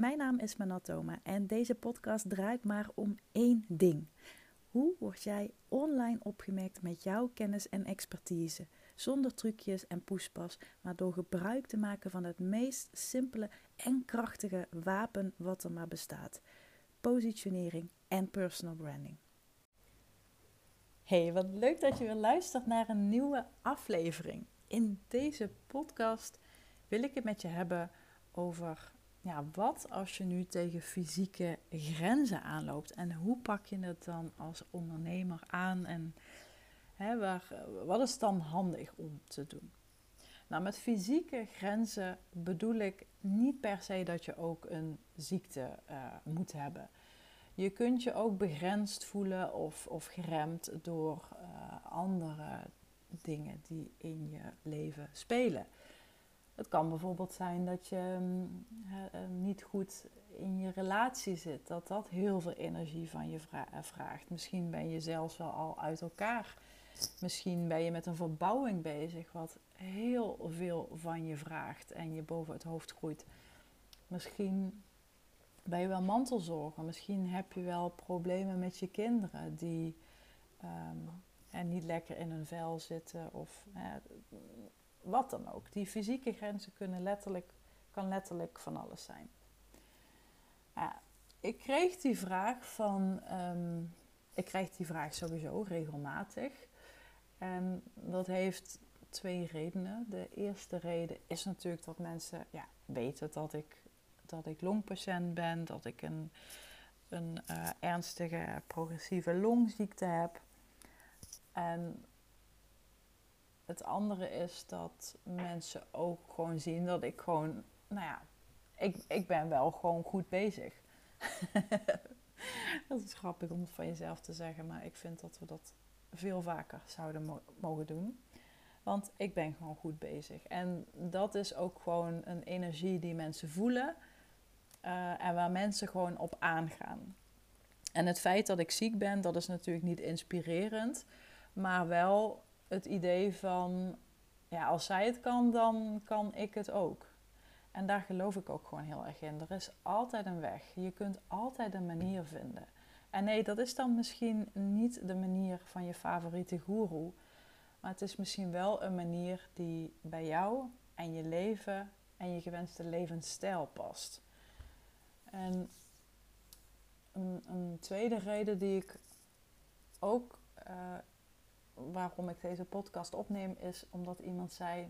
Mijn naam is Manat Thoma en deze podcast draait maar om één ding. Hoe word jij online opgemerkt met jouw kennis en expertise? Zonder trucjes en poespas, maar door gebruik te maken van het meest simpele en krachtige wapen wat er maar bestaat. Positionering en personal branding. Hey, wat leuk dat je weer luistert naar een nieuwe aflevering. In deze podcast wil ik het met je hebben over wat als je nu tegen fysieke grenzen aanloopt en hoe pak je het dan als ondernemer aan en wat is dan handig om te doen? Nou, met fysieke grenzen bedoel ik niet per se dat je ook een ziekte moet hebben. Je kunt je ook begrensd voelen of geremd door andere dingen die in je leven spelen. Het kan bijvoorbeeld zijn dat je niet goed in je relatie zit. Dat heel veel energie van je vraagt. Misschien ben je zelfs wel al uit elkaar. Misschien ben je met een verbouwing bezig wat heel veel van je vraagt en je boven het hoofd groeit. Misschien ben je wel mantelzorger. Misschien heb je wel problemen met je kinderen die niet lekker in hun vel zitten of wat dan ook. Die fysieke grenzen kan letterlijk van alles zijn. Ik kreeg die vraag sowieso regelmatig. En dat heeft twee redenen. De eerste reden is natuurlijk dat mensen weten dat ik longpatiënt ben. Dat ik een ernstige progressieve longziekte heb. En het andere is dat mensen ook gewoon zien dat ik gewoon, ik ben wel gewoon goed bezig. Dat is grappig om het van jezelf te zeggen, maar ik vind dat we dat veel vaker zouden mogen doen. Want ik ben gewoon goed bezig. En dat is ook gewoon een energie die mensen voelen en waar mensen gewoon op aangaan. En het feit dat ik ziek ben, dat is natuurlijk niet inspirerend, maar wel het idee van, als zij het kan, dan kan ik het ook. En daar geloof ik ook gewoon heel erg in. Er is altijd een weg. Je kunt altijd een manier vinden. En nee, dat is dan misschien niet de manier van je favoriete goeroe. Maar het is misschien wel een manier die bij jou en je leven en je gewenste levensstijl past. En een tweede reden die ik ook waarom ik deze podcast opneem, is omdat iemand zei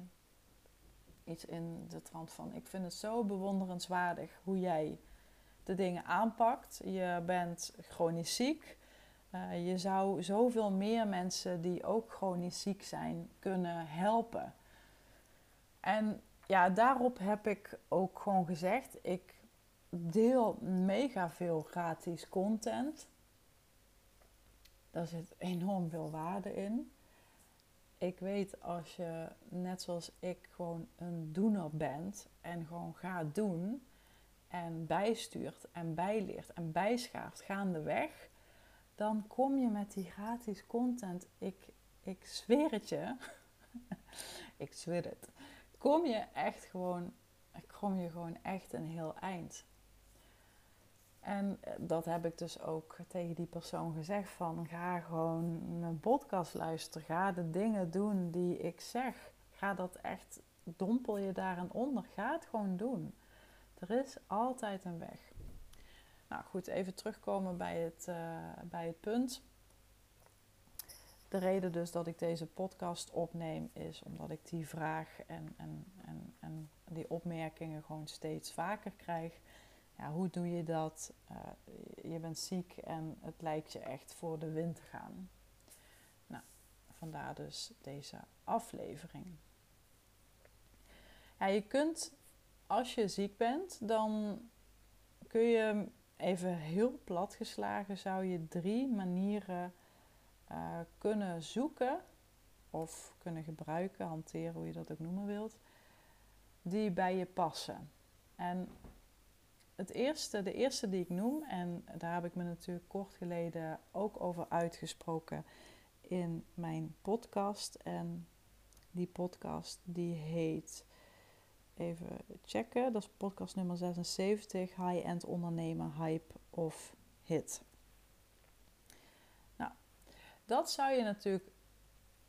iets in de trant van: ik vind het zo bewonderenswaardig hoe jij de dingen aanpakt. Je bent chronisch ziek. Je zou zoveel meer mensen die ook chronisch ziek zijn kunnen helpen. En daarop heb ik ook gewoon gezegd: ik deel mega veel gratis content. Daar zit enorm veel waarde in. Ik weet, als je net zoals ik gewoon een doener bent en gewoon gaat doen en bijstuurt en bijleert en bijschaart gaandeweg, dan kom je met die gratis content. Ik zweer het je. Ik zweer het. Kom je gewoon echt een heel eind. En dat heb ik dus ook tegen die persoon gezegd van: ga gewoon mijn podcast luisteren, ga de dingen doen die ik zeg. Ga dat echt, dompel je daarin onder, ga het gewoon doen. Er is altijd een weg. Nou goed, even terugkomen bij het punt. De reden dus dat ik deze podcast opneem is omdat ik die vraag en die opmerkingen gewoon steeds vaker krijg. Ja, hoe doe je dat? Je bent ziek en het lijkt je echt voor de wind te gaan. Nou, vandaar dus deze aflevering. Ja, je kunt, als je ziek bent, dan kun je, even heel plat geslagen, zou je 3 manieren kunnen zoeken of kunnen gebruiken, hanteren, hoe je dat ook noemen wilt, die bij je passen. En de eerste die ik noem, en daar heb ik me natuurlijk kort geleden ook over uitgesproken in mijn podcast. En die podcast die heet even checken. Dat is podcast nummer 76, High-End Ondernemen, Hype of Hit. Nou, dat zou je natuurlijk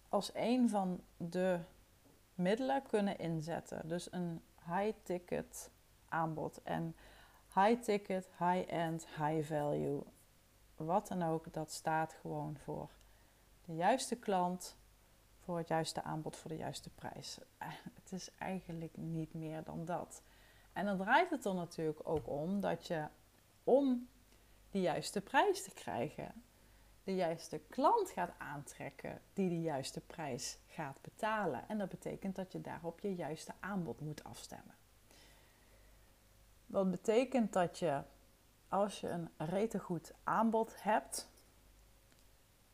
als een van de middelen kunnen inzetten. Dus een high-ticket aanbod. En high-ticket, high-end, high-value. Wat dan ook, dat staat gewoon voor de juiste klant, voor het juiste aanbod, voor de juiste prijs. Het is eigenlijk niet meer dan dat. En dan draait het er natuurlijk ook om dat je om de juiste prijs te krijgen, de juiste klant gaat aantrekken die de juiste prijs gaat betalen. En dat betekent dat je daarop je juiste aanbod moet afstemmen. Dat betekent dat je, als je een retegoed aanbod hebt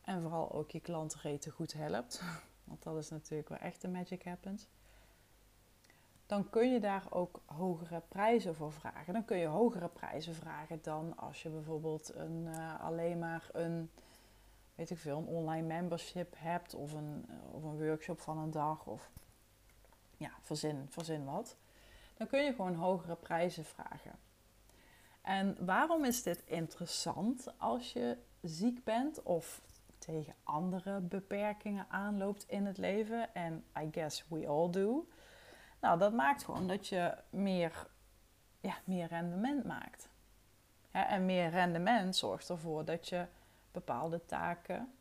en vooral ook je klant retegoed helpt, want dat is natuurlijk waar echt de magic happens, dan kun je daar ook hogere prijzen voor vragen. Dan kun je hogere prijzen vragen dan als je bijvoorbeeld alleen maar een online membership hebt of een workshop van een dag of ja, verzin wat. Dan kun je gewoon hogere prijzen vragen. En waarom is dit interessant als je ziek bent of tegen andere beperkingen aanloopt in het leven? En I guess we all do. Nou, dat maakt gewoon dat je meer rendement maakt. En meer rendement zorgt ervoor dat je bepaalde taken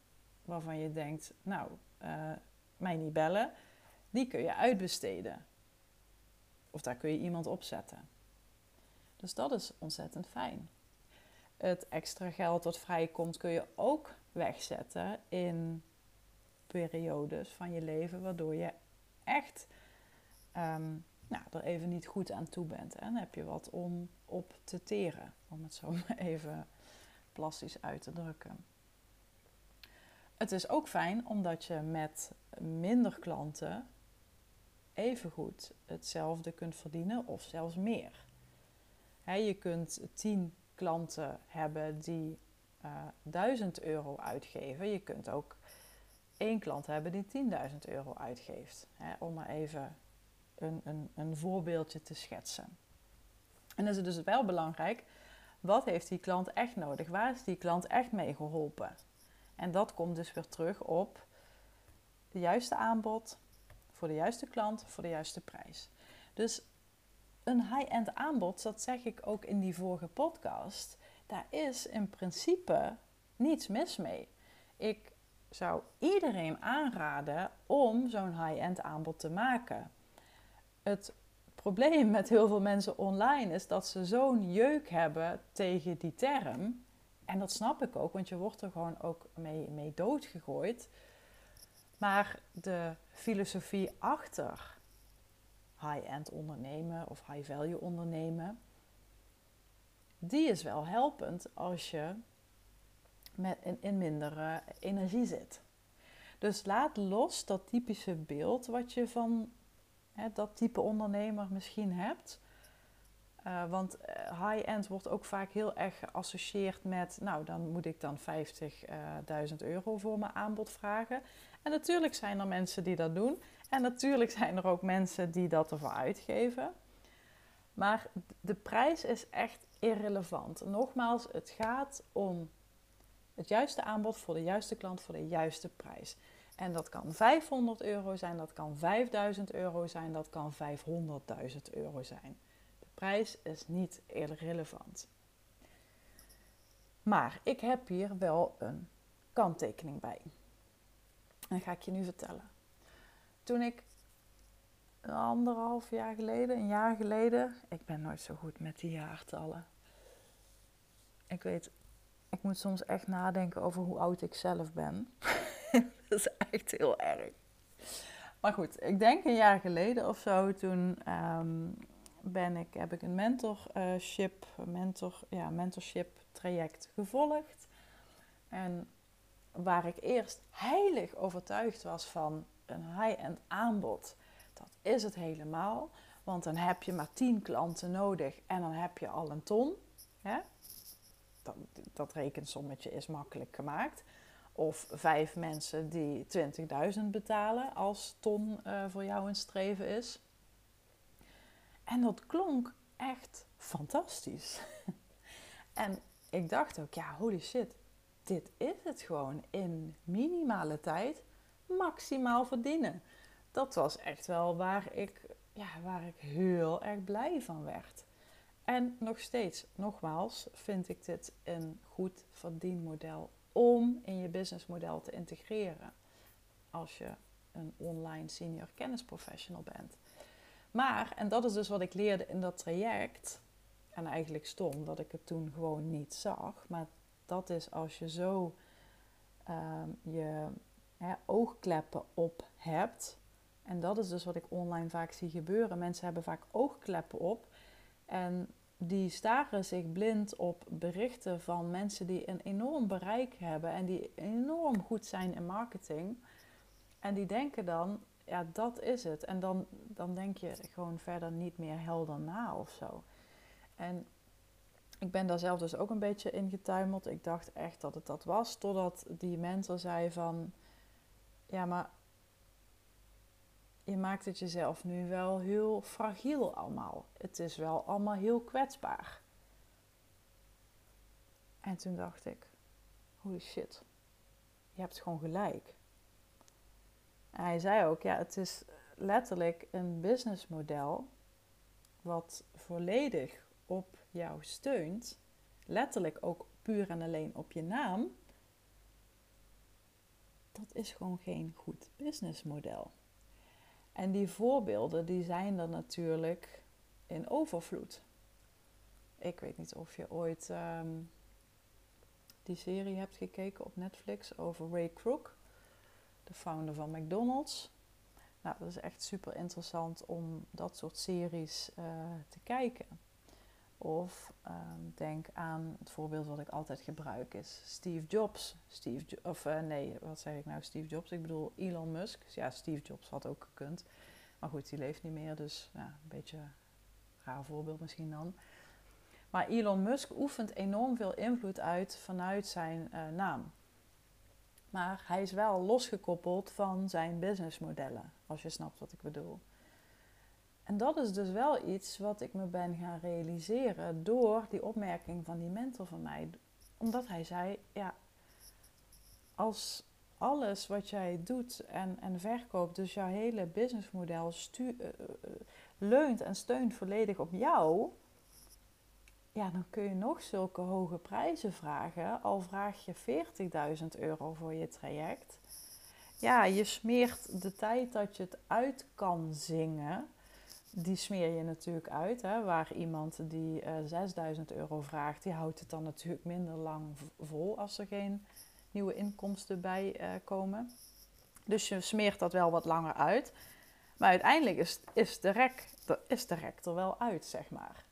waarvan je denkt, nou, mij niet bellen, die kun je uitbesteden. Of daar kun je iemand op zetten. Dus dat is ontzettend fijn. Het extra geld dat vrijkomt kun je ook wegzetten in periodes van je leven waardoor je echt er even niet goed aan toe bent. En dan heb je wat om op te teren, om het zo maar even plastisch uit te drukken. Het is ook fijn omdat je met minder klanten evengoed hetzelfde kunt verdienen of zelfs meer. Je kunt 10 klanten hebben die 1.000 euro uitgeven. Je kunt ook 1 klant hebben die 10.000 euro uitgeeft. Om maar even een voorbeeldje te schetsen. En dan is het dus wel belangrijk, wat heeft die klant echt nodig? Waar is die klant echt mee geholpen? En dat komt dus weer terug op het juiste aanbod, voor de juiste klant, voor de juiste prijs. Dus een high-end aanbod, dat zeg ik ook in die vorige podcast, daar is in principe niets mis mee. Ik zou iedereen aanraden om zo'n high-end aanbod te maken. Het probleem met heel veel mensen online is dat ze zo'n jeuk hebben tegen die term. En dat snap ik ook, want je wordt er gewoon ook mee doodgegooid. Maar de filosofie achter high-end ondernemen of high-value ondernemen, die is wel helpend als je in mindere energie zit. Dus laat los dat typische beeld wat je van dat type ondernemer misschien hebt. Want high-end wordt ook vaak heel erg geassocieerd met, nou, dan moet ik dan 50.000 euro voor mijn aanbod vragen. En natuurlijk zijn er mensen die dat doen. En natuurlijk zijn er ook mensen die dat ervoor uitgeven. Maar de prijs is echt irrelevant. Nogmaals, het gaat om het juiste aanbod voor de juiste klant, voor de juiste prijs. En dat kan 500 euro zijn, dat kan 5.000 euro zijn, dat kan 500.000 euro zijn. De prijs is niet irrelevant. Maar ik heb hier wel een kanttekening bij. En ga ik je nu vertellen. Toen ik 1,5 jaar geleden... Ik ben nooit zo goed met die jaartallen. Ik weet, ik moet soms echt nadenken over hoe oud ik zelf ben. Dat is echt heel erg. Maar goed, ik denk 1 jaar geleden of zo, toen heb ik een mentorship traject gevolgd. En waar ik eerst heilig overtuigd was van, een high-end aanbod, dat is het helemaal. Want dan heb je maar 10 klanten nodig en dan heb je al een ton. Ja? Dat rekensommetje is makkelijk gemaakt. Of 5 mensen die 20.000 betalen als ton voor jou een streven is. En dat klonk echt fantastisch. En ik dacht ook, ja, holy shit, dit is het gewoon. In minimale tijd maximaal verdienen. Dat was echt wel waar ik heel erg blij van werd. En nog steeds, nogmaals, vind ik dit een goed verdienmodel om in je businessmodel te integreren. Als je een online senior kennisprofessional bent. Maar, en dat is dus wat ik leerde in dat traject. En eigenlijk stom dat ik het toen gewoon niet zag. Maar dat is als je zo je oogkleppen op hebt. En dat is dus wat ik online vaak zie gebeuren. Mensen hebben vaak oogkleppen op. En die staren zich blind op berichten van mensen die een enorm bereik hebben. En die enorm goed zijn in marketing. En die denken dan, ja, dat is het. En dan denk je gewoon verder niet meer helder na of zo. En ik ben daar zelf dus ook een beetje in getuimeld. Ik dacht echt dat het dat was. Totdat die mentor zei van, ja, maar je maakt het jezelf nu wel heel fragiel allemaal. Het is wel allemaal heel kwetsbaar. En toen dacht ik, holy shit, je hebt gewoon gelijk. En hij zei ook, ja, het is letterlijk een businessmodel wat volledig op jou steunt. Letterlijk ook puur en alleen op je naam. Dat is gewoon geen goed businessmodel. En die voorbeelden, die zijn er natuurlijk in overvloed. Ik weet niet of je ooit die serie hebt gekeken op Netflix over Ray Kroc, de founder van McDonald's. Nou, dat is echt super interessant om dat soort series te kijken. Of denk aan het voorbeeld wat ik altijd gebruik is Steve Jobs. Steve Jobs. Ik bedoel Elon Musk. Ja, Steve Jobs had ook gekund. Maar goed, die leeft niet meer. Dus nou, een beetje een raar voorbeeld misschien dan. Maar Elon Musk oefent enorm veel invloed uit vanuit zijn naam. Maar hij is wel losgekoppeld van zijn businessmodellen. Als je snapt wat ik bedoel. En dat is dus wel iets wat ik me ben gaan realiseren door die opmerking van die mentor van mij. Omdat hij zei, ja, als alles wat jij doet en verkoopt, dus jouw hele businessmodel leunt en steunt volledig op jou, ja, dan kun je nog zulke hoge prijzen vragen, al vraag je €40.000 voor je traject. Ja, je smeert de tijd dat je het uit kan zingen. Die smeer je natuurlijk uit, hè? Waar iemand die €6.000 vraagt, die houdt het dan natuurlijk minder lang vol als er geen nieuwe inkomsten bij komen. Dus je smeert dat wel wat langer uit. Maar uiteindelijk is de rek er wel uit, zeg maar.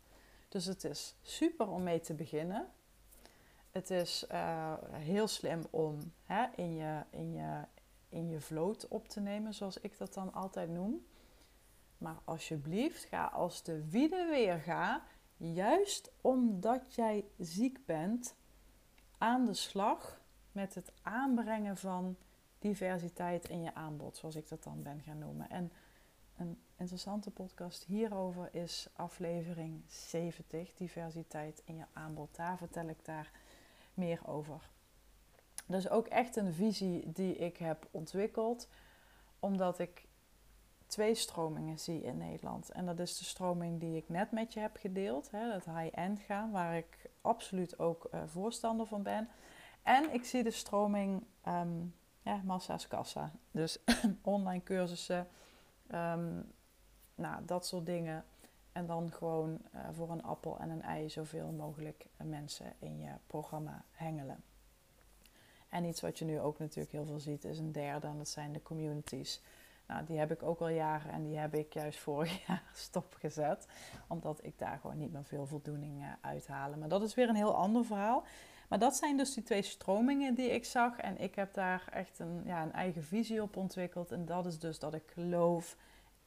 Dus het is super om mee te beginnen. Het is heel slim om in je vloot op te nemen, zoals ik dat dan altijd noem. Maar alsjeblieft, ga als de wiede weerga, juist omdat jij ziek bent, aan de slag met het aanbrengen van diversiteit in je aanbod, zoals ik dat dan ben gaan noemen. En een interessante podcast hierover is aflevering 70, diversiteit in je aanbod. Daar vertel ik daar meer over. Dat is ook echt een visie die ik heb ontwikkeld, omdat ik 2 stromingen zie in Nederland. En dat is de stroming die ik net met je heb gedeeld. Hè, dat high-end gaan, waar ik absoluut ook voorstander van ben. En ik zie de stroming massa's kassa. Dus online cursussen, dat soort dingen. En dan gewoon voor een appel en een ei zoveel mogelijk mensen in je programma hengelen. En iets wat je nu ook natuurlijk heel veel ziet is een derde. En dat zijn de communities. Nou, die heb ik ook al jaren en die heb ik juist vorig jaar stopgezet. Omdat ik daar gewoon niet meer veel voldoening uit haalde. Maar dat is weer een heel ander verhaal. Maar dat zijn dus die 2 stromingen die ik zag. En ik heb daar echt een eigen visie op ontwikkeld. En dat is dus dat ik geloof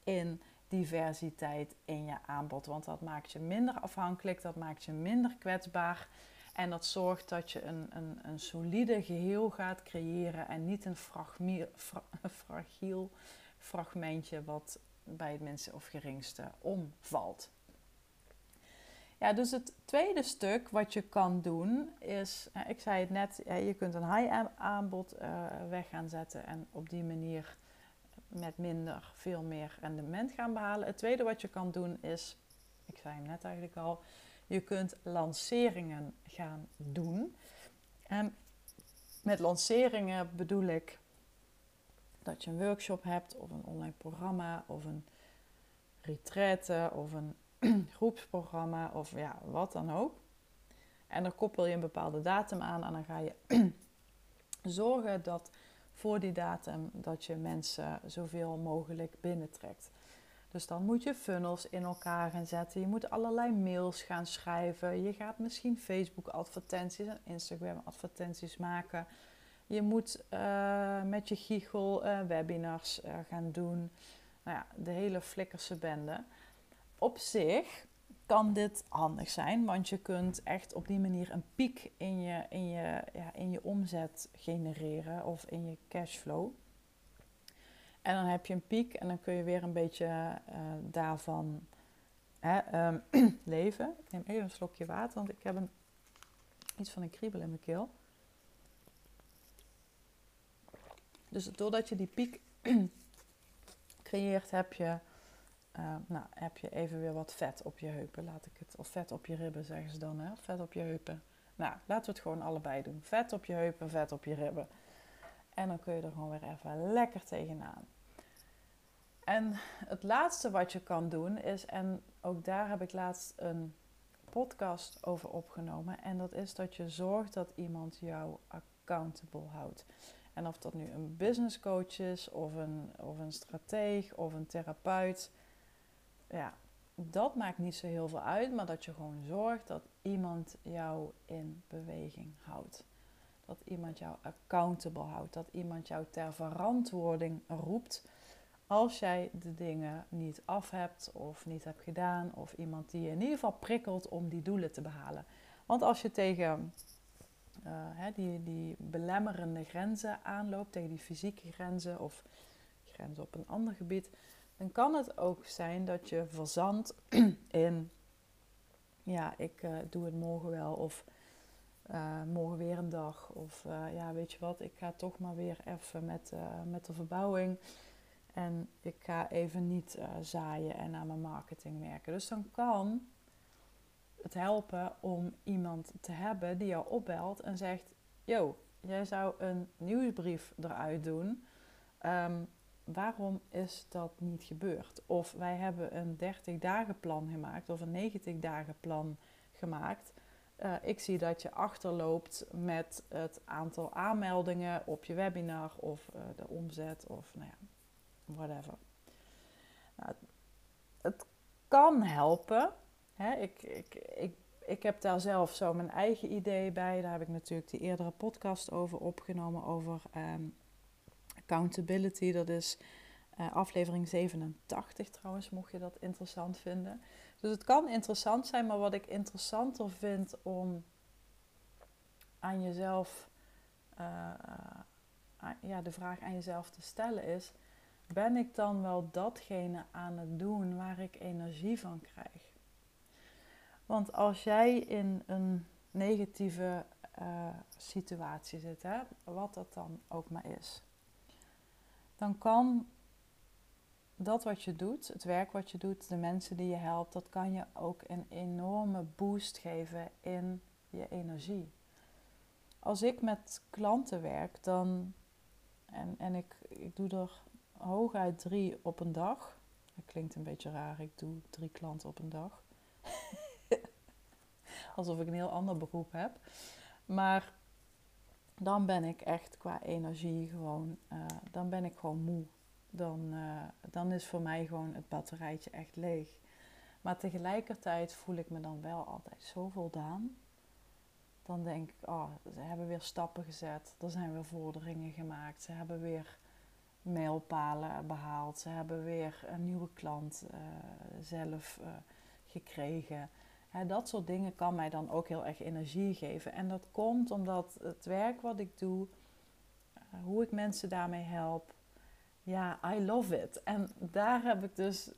in diversiteit in je aanbod. Want dat maakt je minder afhankelijk, dat maakt je minder kwetsbaar. En dat zorgt dat je een solide geheel gaat creëren. En niet een fragiel fragmentje wat bij het minste of geringste omvalt. Ja, dus het tweede stuk wat je kan doen is, ik zei het net, je kunt een high-end aanbod weg gaan zetten en op die manier met minder veel meer rendement gaan behalen. Het tweede wat je kan doen is, ik zei hem net eigenlijk al, je kunt lanceringen gaan doen. En met lanceringen bedoel ik dat je een workshop hebt of een online programma of een retraite of een groepsprogramma of ja, wat dan ook. En dan koppel je een bepaalde datum aan en dan ga je zorgen dat voor die datum dat je mensen zoveel mogelijk binnentrekt. Dus dan moet je funnels in elkaar gaan zetten. Je moet allerlei mails gaan schrijven. Je gaat misschien Facebook advertenties en Instagram advertenties maken. Je moet met je giegel webinars gaan doen. Nou ja, de hele flikkerse bende. Op zich kan dit handig zijn, want je kunt echt op die manier een piek in je omzet genereren of in je cashflow. En dan heb je een piek en dan kun je weer een beetje daarvan leven. Ik neem even een slokje water, want ik heb iets van een kriebel in mijn keel. Dus doordat je die piek creëert, heb je... heb je even weer wat vet op je heupen, of vet op je ribben zeggen ze dan, hè? Vet op je heupen. Nou, laten we het gewoon allebei doen. Vet op je heupen, vet op je ribben. En dan kun je er gewoon weer even lekker tegenaan. En het laatste wat je kan doen is, en ook daar heb ik laatst een podcast over opgenomen, en dat is dat je zorgt dat iemand jou accountable houdt. En of dat nu een business coach is, of een strateeg, of een therapeut... Ja, dat maakt niet zo heel veel uit, maar dat je gewoon zorgt dat iemand jou in beweging houdt. Dat iemand jou accountable houdt, dat iemand jou ter verantwoording roept als jij de dingen niet af hebt of niet hebt gedaan. Of iemand die je in ieder geval prikkelt om die doelen te behalen. Want als je tegen die belemmerende grenzen aanloopt, tegen die fysieke grenzen of grenzen op een ander gebied... Dan kan het ook zijn dat je verzandt in, ja, ik doe het morgen wel, of morgen weer een dag. Of ja, weet je wat, ik ga toch maar weer even met de verbouwing. En ik ga even niet zaaien en aan mijn marketing werken. Dus dan kan het helpen om iemand te hebben die jou opbelt en zegt... Yo, jij zou een nieuwsbrief eruit doen... Waarom is dat niet gebeurd? Of wij hebben een 30-dagen plan gemaakt of een 90-dagen plan gemaakt. Ik zie dat je achterloopt met het aantal aanmeldingen op je webinar of de omzet of nou ja, whatever. Nou, het kan helpen. Hè? Ik heb daar zelf zo mijn eigen idee bij. Daar heb ik natuurlijk die eerdere podcast over opgenomen over... accountability, dat is aflevering 87 trouwens, mocht je dat interessant vinden. Dus het kan interessant zijn, maar wat ik interessanter vind om aan jezelf, de vraag aan jezelf te stellen is, ben ik dan wel datgene aan het doen waar ik energie van krijg? Want als jij in een negatieve situatie zit, hè, wat dat dan ook maar is... Dan kan dat wat je doet, het werk wat je doet, de mensen die je helpt... dat kan je ook een enorme boost geven in je energie. Als ik met klanten werk, dan... En ik doe er hooguit 3 op een dag. Dat klinkt een beetje raar, ik doe 3 klanten op een dag. Alsof ik een heel ander beroep heb. Maar... Dan ben ik echt qua energie gewoon, dan ben ik gewoon moe. Dan is voor mij gewoon het batterijtje echt leeg. Maar tegelijkertijd voel ik me dan wel altijd zo voldaan. Dan denk ik, oh, ze hebben weer stappen gezet. Er zijn weer vorderingen gemaakt. Ze hebben weer mijlpalen behaald. Ze hebben weer een nieuwe klant zelf gekregen. Ja, dat soort dingen kan mij dan ook heel erg energie geven. En dat komt omdat het werk wat ik doe, hoe ik mensen daarmee help, ja, I love it. En daar heb ik dus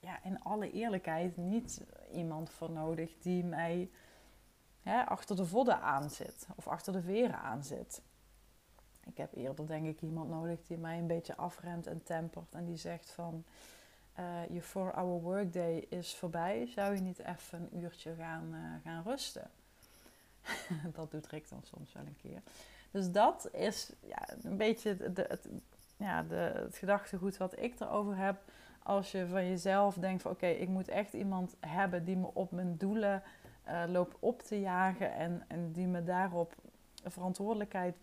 ja, in alle eerlijkheid niet iemand voor nodig die mij achter de vodden aanzit of achter de veren aanzit. Ik heb eerder denk ik iemand nodig die mij een beetje afremt en tempert en die zegt van je 4-hour workday is voorbij, zou je niet even een uurtje gaan rusten? Dat doet Rick dan soms wel een keer. Dus dat is een beetje het gedachtegoed wat ik erover heb. Als je van jezelf denkt van oké, ik moet echt iemand hebben die me op mijn doelen loopt op te jagen. En die me daarop verantwoordelijkheid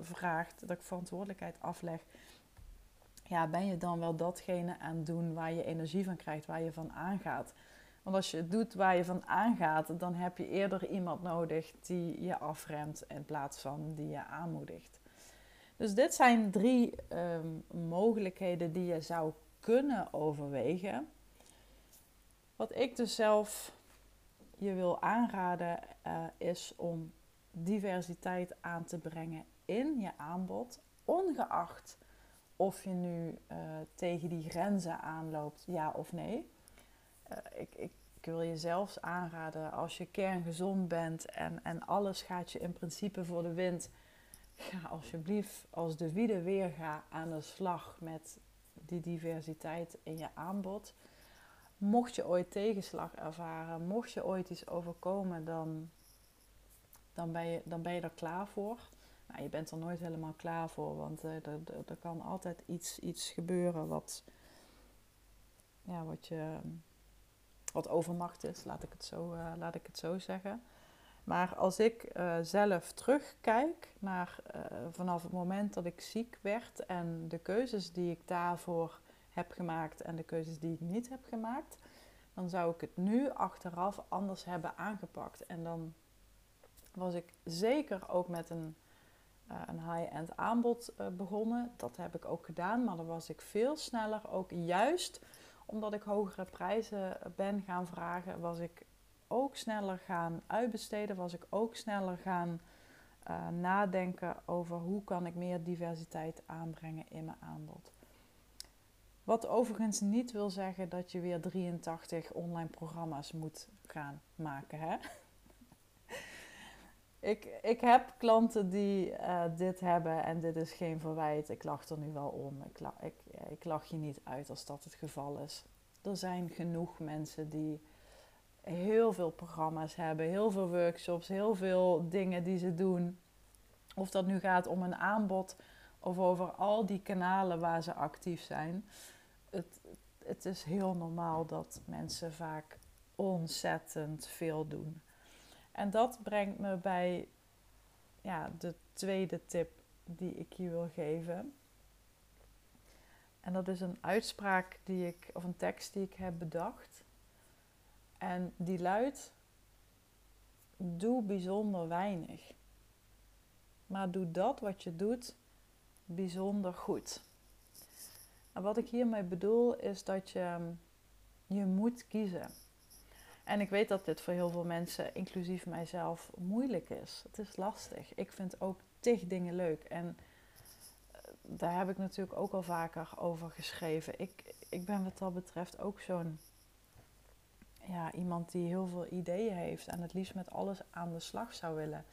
vraagt, dat ik verantwoordelijkheid afleg. Ja, ben je dan wel datgene aan het doen waar je energie van krijgt, waar je van aangaat? Want als je het doet waar je van aangaat, dan heb je eerder iemand nodig die je afremt in plaats van die je aanmoedigt. Dus dit zijn 3 mogelijkheden die je zou kunnen overwegen. Wat ik dus zelf je wil aanraden is om diversiteit aan te brengen in je aanbod, ongeacht of je nu tegen die grenzen aanloopt, ja of nee. Ik wil je zelfs aanraden, als je kerngezond bent en alles gaat je in principe voor de wind, ga alsjeblieft als de wiede weerga aan de slag met die diversiteit in je aanbod. Mocht je ooit tegenslag ervaren, mocht je ooit iets overkomen, dan ben je er klaar voor. Nou, je bent er nooit helemaal klaar voor, want er kan altijd iets gebeuren wat overmacht is, laat ik het zo zeggen. Maar als ik zelf terugkijk naar vanaf het moment dat ik ziek werd en de keuzes die ik daarvoor heb gemaakt en de keuzes die ik niet heb gemaakt, dan zou ik het nu achteraf anders hebben aangepakt. En dan was ik zeker ook met een high-end aanbod begonnen. Dat heb ik ook gedaan, maar dan was ik veel sneller, ook juist omdat ik hogere prijzen ben gaan vragen, was ik ook sneller gaan uitbesteden, was ik ook sneller gaan nadenken over hoe kan ik meer diversiteit aanbrengen in mijn aanbod. Wat overigens niet wil zeggen dat je weer 83 online programma's moet gaan maken, hè? Ik heb klanten die dit hebben en dit is geen verwijt. Ik lach er nu wel om. Ik lach je niet uit als dat het geval is. Er zijn genoeg mensen die heel veel programma's hebben, heel veel workshops, heel veel dingen die ze doen. Of dat nu gaat om een aanbod of over al die kanalen waar ze actief zijn. Het is heel normaal dat mensen vaak ontzettend veel doen. En dat brengt me bij de tweede tip die ik je wil geven. En dat is een uitspraak of een tekst die ik heb bedacht. En die luidt: doe bijzonder weinig. Maar doe dat wat je doet bijzonder goed. En wat ik hiermee bedoel is dat je moet kiezen. En ik weet dat dit voor heel veel mensen, inclusief mijzelf, moeilijk is. Het is lastig. Ik vind ook tig dingen leuk. En daar heb ik natuurlijk ook al vaker over geschreven. Ik ben wat dat betreft ook zo'n iemand die heel veel ideeën heeft en het liefst met alles aan de slag zou willen.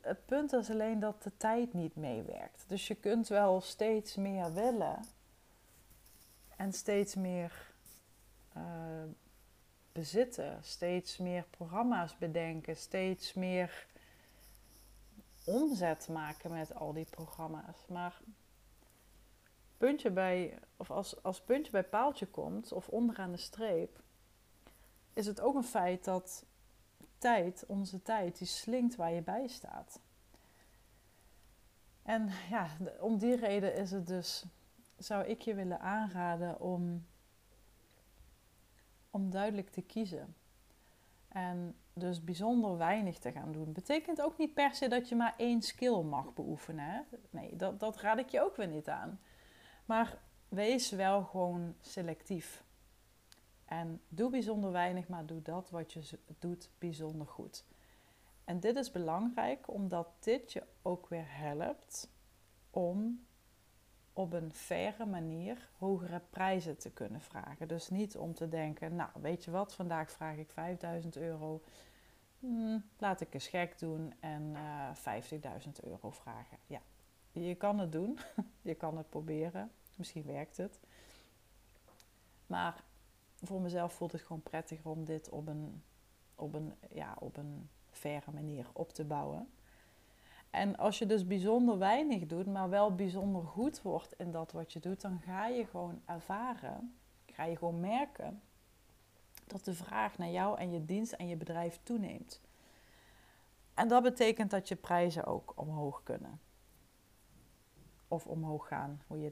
Het punt is alleen dat de tijd niet meewerkt. Dus je kunt wel steeds meer willen en steeds meer bezitten, steeds meer programma's bedenken, steeds meer omzet maken met al die programma's. Maar als puntje bij paaltje komt, of onderaan de streep, is het ook een feit dat onze tijd, die slinkt waar je bij staat. En om die reden is het dus, zou ik je willen aanraden om duidelijk te kiezen. En dus bijzonder weinig te gaan doen. Betekent ook niet per se dat je maar 1 skill mag beoefenen, hè? Nee, dat raad ik je ook weer niet aan. Maar wees wel gewoon selectief. En doe bijzonder weinig, maar doe dat wat je doet bijzonder goed. En dit is belangrijk, omdat dit je ook weer helpt om op een faire manier hogere prijzen te kunnen vragen. Dus niet om te denken, nou weet je wat, vandaag vraag ik 5.000 euro... laat ik eens gek doen en 50.000 euro vragen. Ja, je kan het doen, je kan het proberen, misschien werkt het. Maar voor mezelf voelt het gewoon prettiger om dit op een faire manier op te bouwen. En als je dus bijzonder weinig doet, maar wel bijzonder goed wordt in dat wat je doet, dan ga je gewoon ervaren, ga je gewoon merken dat de vraag naar jou en je dienst en je bedrijf toeneemt. En dat betekent dat je prijzen ook omhoog kunnen. Of omhoog gaan, hoe je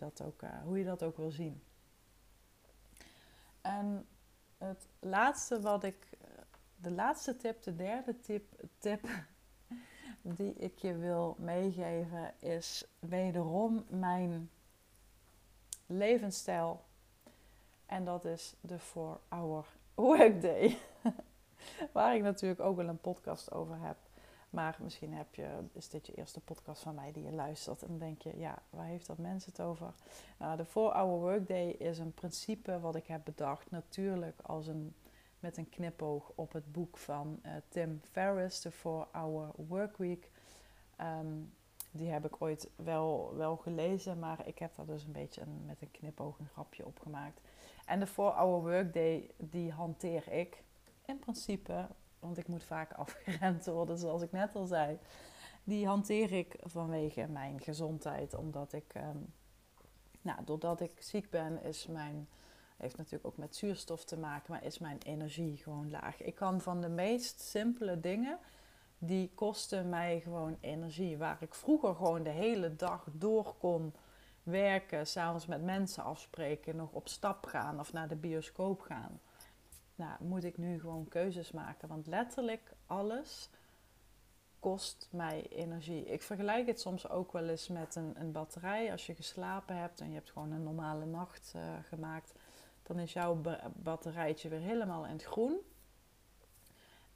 dat ook wil zien. En het laatste wat ik... De derde tip die ik je wil meegeven is wederom mijn levensstijl. En dat is de 4-hour workday. Waar ik natuurlijk ook wel een podcast over heb. Maar misschien is dit je eerste podcast van mij die je luistert. En dan denk je, ja, waar heeft dat mens het over? Nou, de 4-hour workday is een principe wat ik heb bedacht. Natuurlijk met een knipoog op het boek van Tim Ferriss, de 4-hour workweek. Die heb ik ooit wel gelezen, maar ik heb daar dus een beetje met een knipoog een grapje op gemaakt. En de 4-hour workday, die hanteer ik in principe, want ik moet vaak afgeremd worden, zoals ik net al zei. Die hanteer ik vanwege mijn gezondheid, omdat ik, doordat ik ziek ben, heeft natuurlijk ook met zuurstof te maken, maar is mijn energie gewoon laag. Ik kan van de meest simpele dingen, die kosten mij gewoon energie. Waar ik vroeger gewoon de hele dag door kon werken, 's avonds met mensen afspreken, nog op stap gaan of naar de bioscoop gaan. Nou, moet ik nu gewoon keuzes maken, want letterlijk alles kost mij energie. Ik vergelijk het soms ook wel eens met een batterij. Als je geslapen hebt en je hebt gewoon een normale nacht gemaakt, dan is jouw batterijtje weer helemaal in het groen.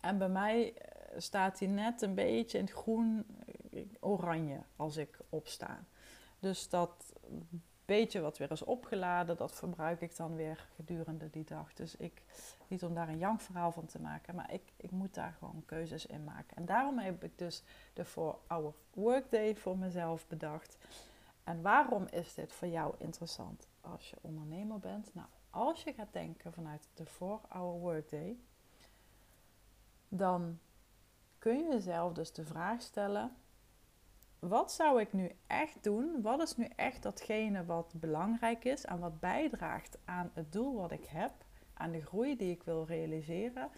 En bij mij staat die net een beetje in het groen-oranje als ik opsta. Dus dat beetje wat weer is opgeladen, dat verbruik ik dan weer gedurende die dag. Dus niet om daar een jankverhaal van te maken, maar ik moet daar gewoon keuzes in maken. En daarom heb ik dus de 4-hour workday voor mezelf bedacht. En waarom is dit voor jou interessant als je ondernemer bent? Nou, als je gaat denken vanuit de 4-hour workday, dan kun je jezelf dus de vraag stellen: wat zou ik nu echt doen? Wat is nu echt datgene wat belangrijk is en wat bijdraagt aan het doel wat ik heb, aan de groei die ik wil realiseren?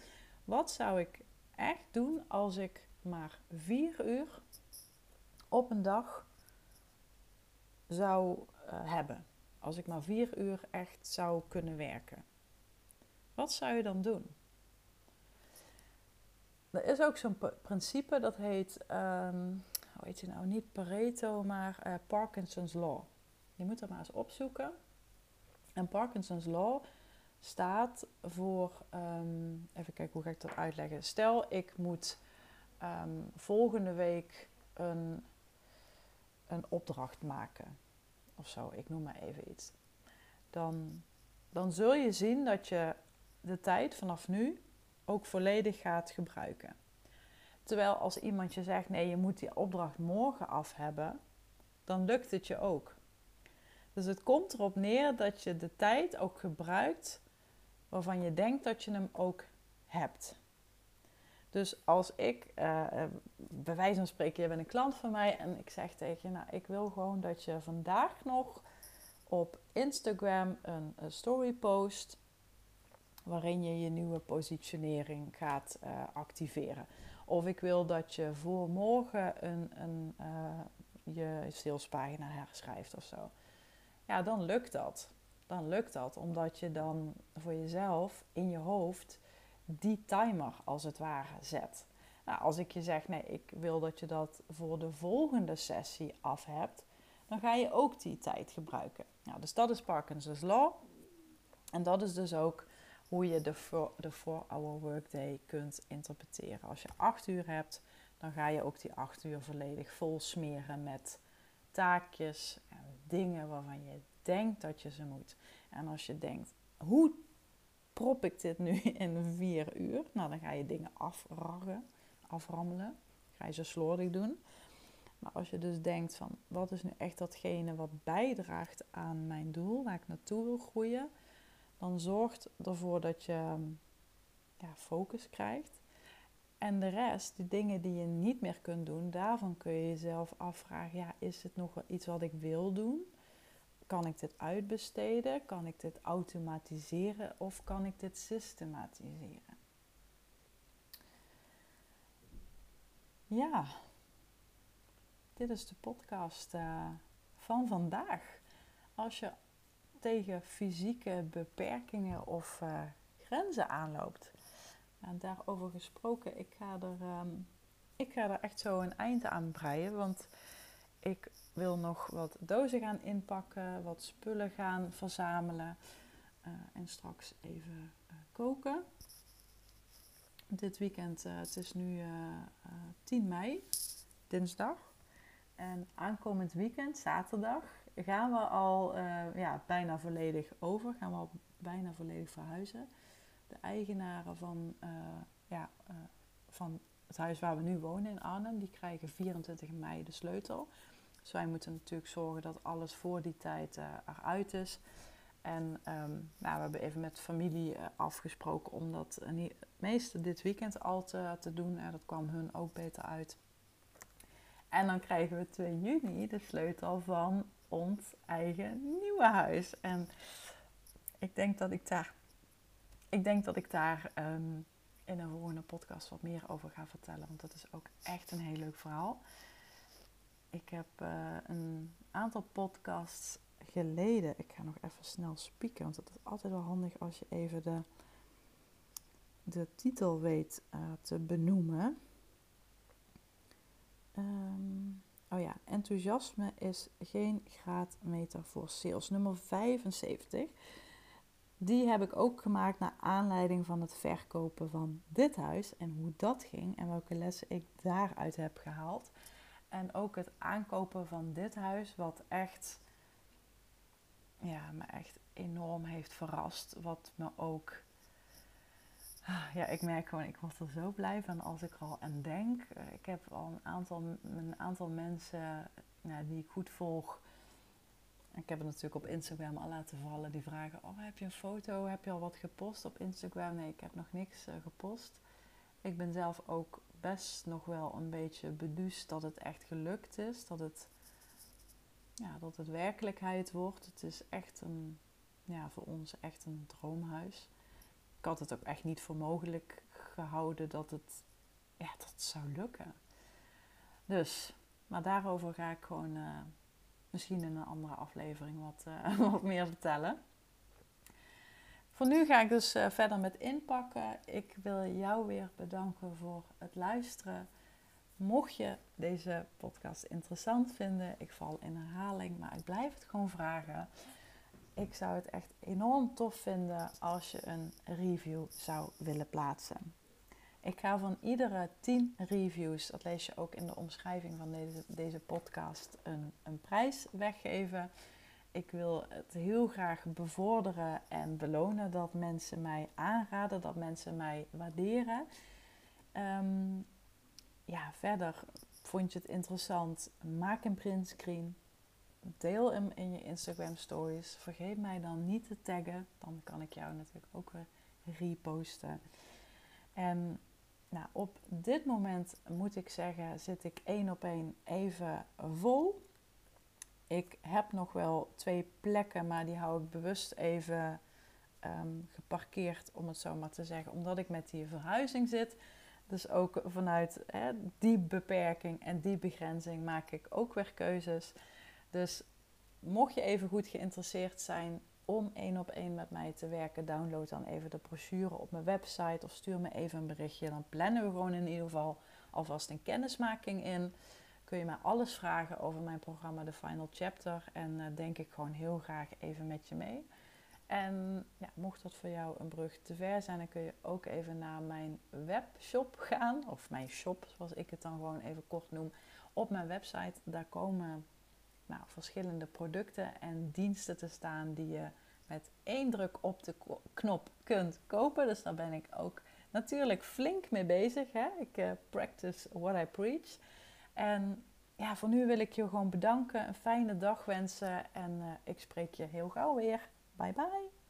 Wat zou ik echt doen als ik maar 4 uur op een dag zou hebben? Als ik maar 4 uur echt zou kunnen werken. Wat zou je dan doen? Er is ook zo'n principe, dat heet... hoe heet je nou? Niet Pareto, maar Parkinson's Law. Je moet dat maar eens opzoeken. En Parkinson's Law staat voor... even kijken, hoe ga ik dat uitleggen? Stel, ik moet volgende week een opdracht maken. Of zo, ik noem maar even iets. Dan zul je zien dat je de tijd vanaf nu ook volledig gaat gebruiken. Terwijl als iemand je zegt, nee, je moet die opdracht morgen af hebben, dan lukt het je ook. Dus het komt erop neer dat je de tijd ook gebruikt waarvan je denkt dat je hem ook hebt. Dus als ik, bij wijze van spreken, je bent een klant van mij en ik zeg tegen je, nou, ik wil gewoon dat je vandaag nog op Instagram een story post waarin je je nieuwe positionering gaat activeren. Of ik wil dat je voor morgen je salespagina herschrijft of zo. Ja, dan lukt dat. Dan lukt dat, omdat je dan voor jezelf in je hoofd die timer als het ware zet. Nou, als ik je zeg, nee, ik wil dat je dat voor de volgende sessie af hebt, dan ga je ook die tijd gebruiken. Nou, dus dat is Parkinson's Law. En dat is dus ook hoe je de 4-hour workday kunt interpreteren. Als je 8 uur hebt, dan ga je ook die 8 uur volledig vol smeren met taakjes en dingen waarvan je denkt dat je ze moet. En als je denkt, hoe prop ik dit nu in 4 uur? Nou, dan ga je dingen aframmelen. Ga je ze slordig doen. Maar als je dus denkt van, wat is nu echt datgene wat bijdraagt aan mijn doel, waar ik naartoe wil groeien, dan zorgt ervoor dat je focus krijgt. En de rest, de dingen die je niet meer kunt doen, daarvan kun je jezelf afvragen, is het nog wel iets wat ik wil doen? Kan ik dit uitbesteden? Kan ik dit automatiseren? Of kan ik dit systematiseren? Ja, dit is de podcast van vandaag. Als je tegen fysieke beperkingen of grenzen aanloopt. En daarover gesproken, ik ga er echt zo een eind aan breien. Want ik wil nog wat dozen gaan inpakken, wat spullen gaan verzamelen. En straks even koken. Dit weekend, het is nu 10 mei, dinsdag. En aankomend weekend, zaterdag, gaan we al bijna volledig over. Gaan we al bijna volledig verhuizen. De eigenaren van het huis waar we nu wonen in Arnhem, die krijgen 24 mei de sleutel. Dus wij moeten natuurlijk zorgen dat alles voor die tijd eruit is. En we hebben even met familie afgesproken om dat meeste dit weekend al te doen. Dat kwam hun ook beter uit. En dan krijgen we 2 juni de sleutel van ons eigen nieuwe huis. En ik denk dat ik daar in een volgende podcast wat meer over ga vertellen. Want dat is ook echt een heel leuk verhaal. Ik heb een aantal podcasts geleden. Ik ga nog even snel spieken. Want dat is altijd wel handig als je even de titel weet te benoemen. Enthousiasme is geen graadmeter voor sales. Nummer 75. Die heb ik ook gemaakt naar aanleiding van het verkopen van dit huis. En hoe dat ging en welke lessen ik daaruit heb gehaald. En ook het aankopen van dit huis, wat echt me echt enorm heeft verrast. Wat me ook... ik merk gewoon, ik word er zo blij van als ik er al aan denk. Ik heb al een aantal mensen die ik goed volg. Ik heb het natuurlijk op Instagram al laten vallen. Die vragen, heb je een foto? Heb je al wat gepost op Instagram? Nee, ik heb nog niks gepost. Ik ben zelf ook best nog wel een beetje beduusd dat het echt gelukt is. Dat het werkelijkheid wordt. Het is echt voor ons echt een droomhuis. Ik had het ook echt niet voor mogelijk gehouden dat het dat zou lukken. Dus, maar daarover ga ik gewoon misschien in een andere aflevering wat meer vertellen. Voor nu ga ik dus verder met inpakken. Ik wil jou weer bedanken voor het luisteren. Mocht je deze podcast interessant vinden, ik val in herhaling, maar ik blijf het gewoon vragen. Ik zou het echt enorm tof vinden als je een review zou willen plaatsen. Ik ga van iedere 10 reviews, dat lees je ook in de omschrijving van deze podcast, een prijs weggeven. Ik wil het heel graag bevorderen en belonen dat mensen mij aanraden, dat mensen mij waarderen. Verder, vond je het interessant? Maak een printscreen. Deel hem in je Instagram stories. Vergeet mij dan niet te taggen. Dan kan ik jou natuurlijk ook weer reposten. En op dit moment moet ik zeggen, zit ik 1 op 1 even vol. Ik heb nog wel 2 plekken, maar die hou ik bewust even geparkeerd, om het zo maar te zeggen. Omdat ik met die verhuizing zit. Dus ook vanuit die beperking en die begrenzing maak ik ook weer keuzes. Dus mocht je even goed geïnteresseerd zijn om 1 op 1 met mij te werken, download dan even de brochure op mijn website of stuur me even een berichtje. Dan plannen we gewoon in ieder geval alvast een kennismaking in. Kun je mij alles vragen over mijn programma The Final Chapter en denk ik gewoon heel graag even met je mee. En mocht dat voor jou een brug te ver zijn, dan kun je ook even naar mijn webshop gaan. Of mijn shop, zoals ik het dan gewoon even kort noem. Op mijn website, daar komen nou, verschillende producten en diensten te staan die je met één druk op de knop kunt kopen. Dus daar ben ik ook natuurlijk flink mee bezig. Hè? Ik practice what I preach. En ja, voor nu wil ik je gewoon bedanken, een fijne dag wensen en ik spreek je heel gauw weer. Bye bye!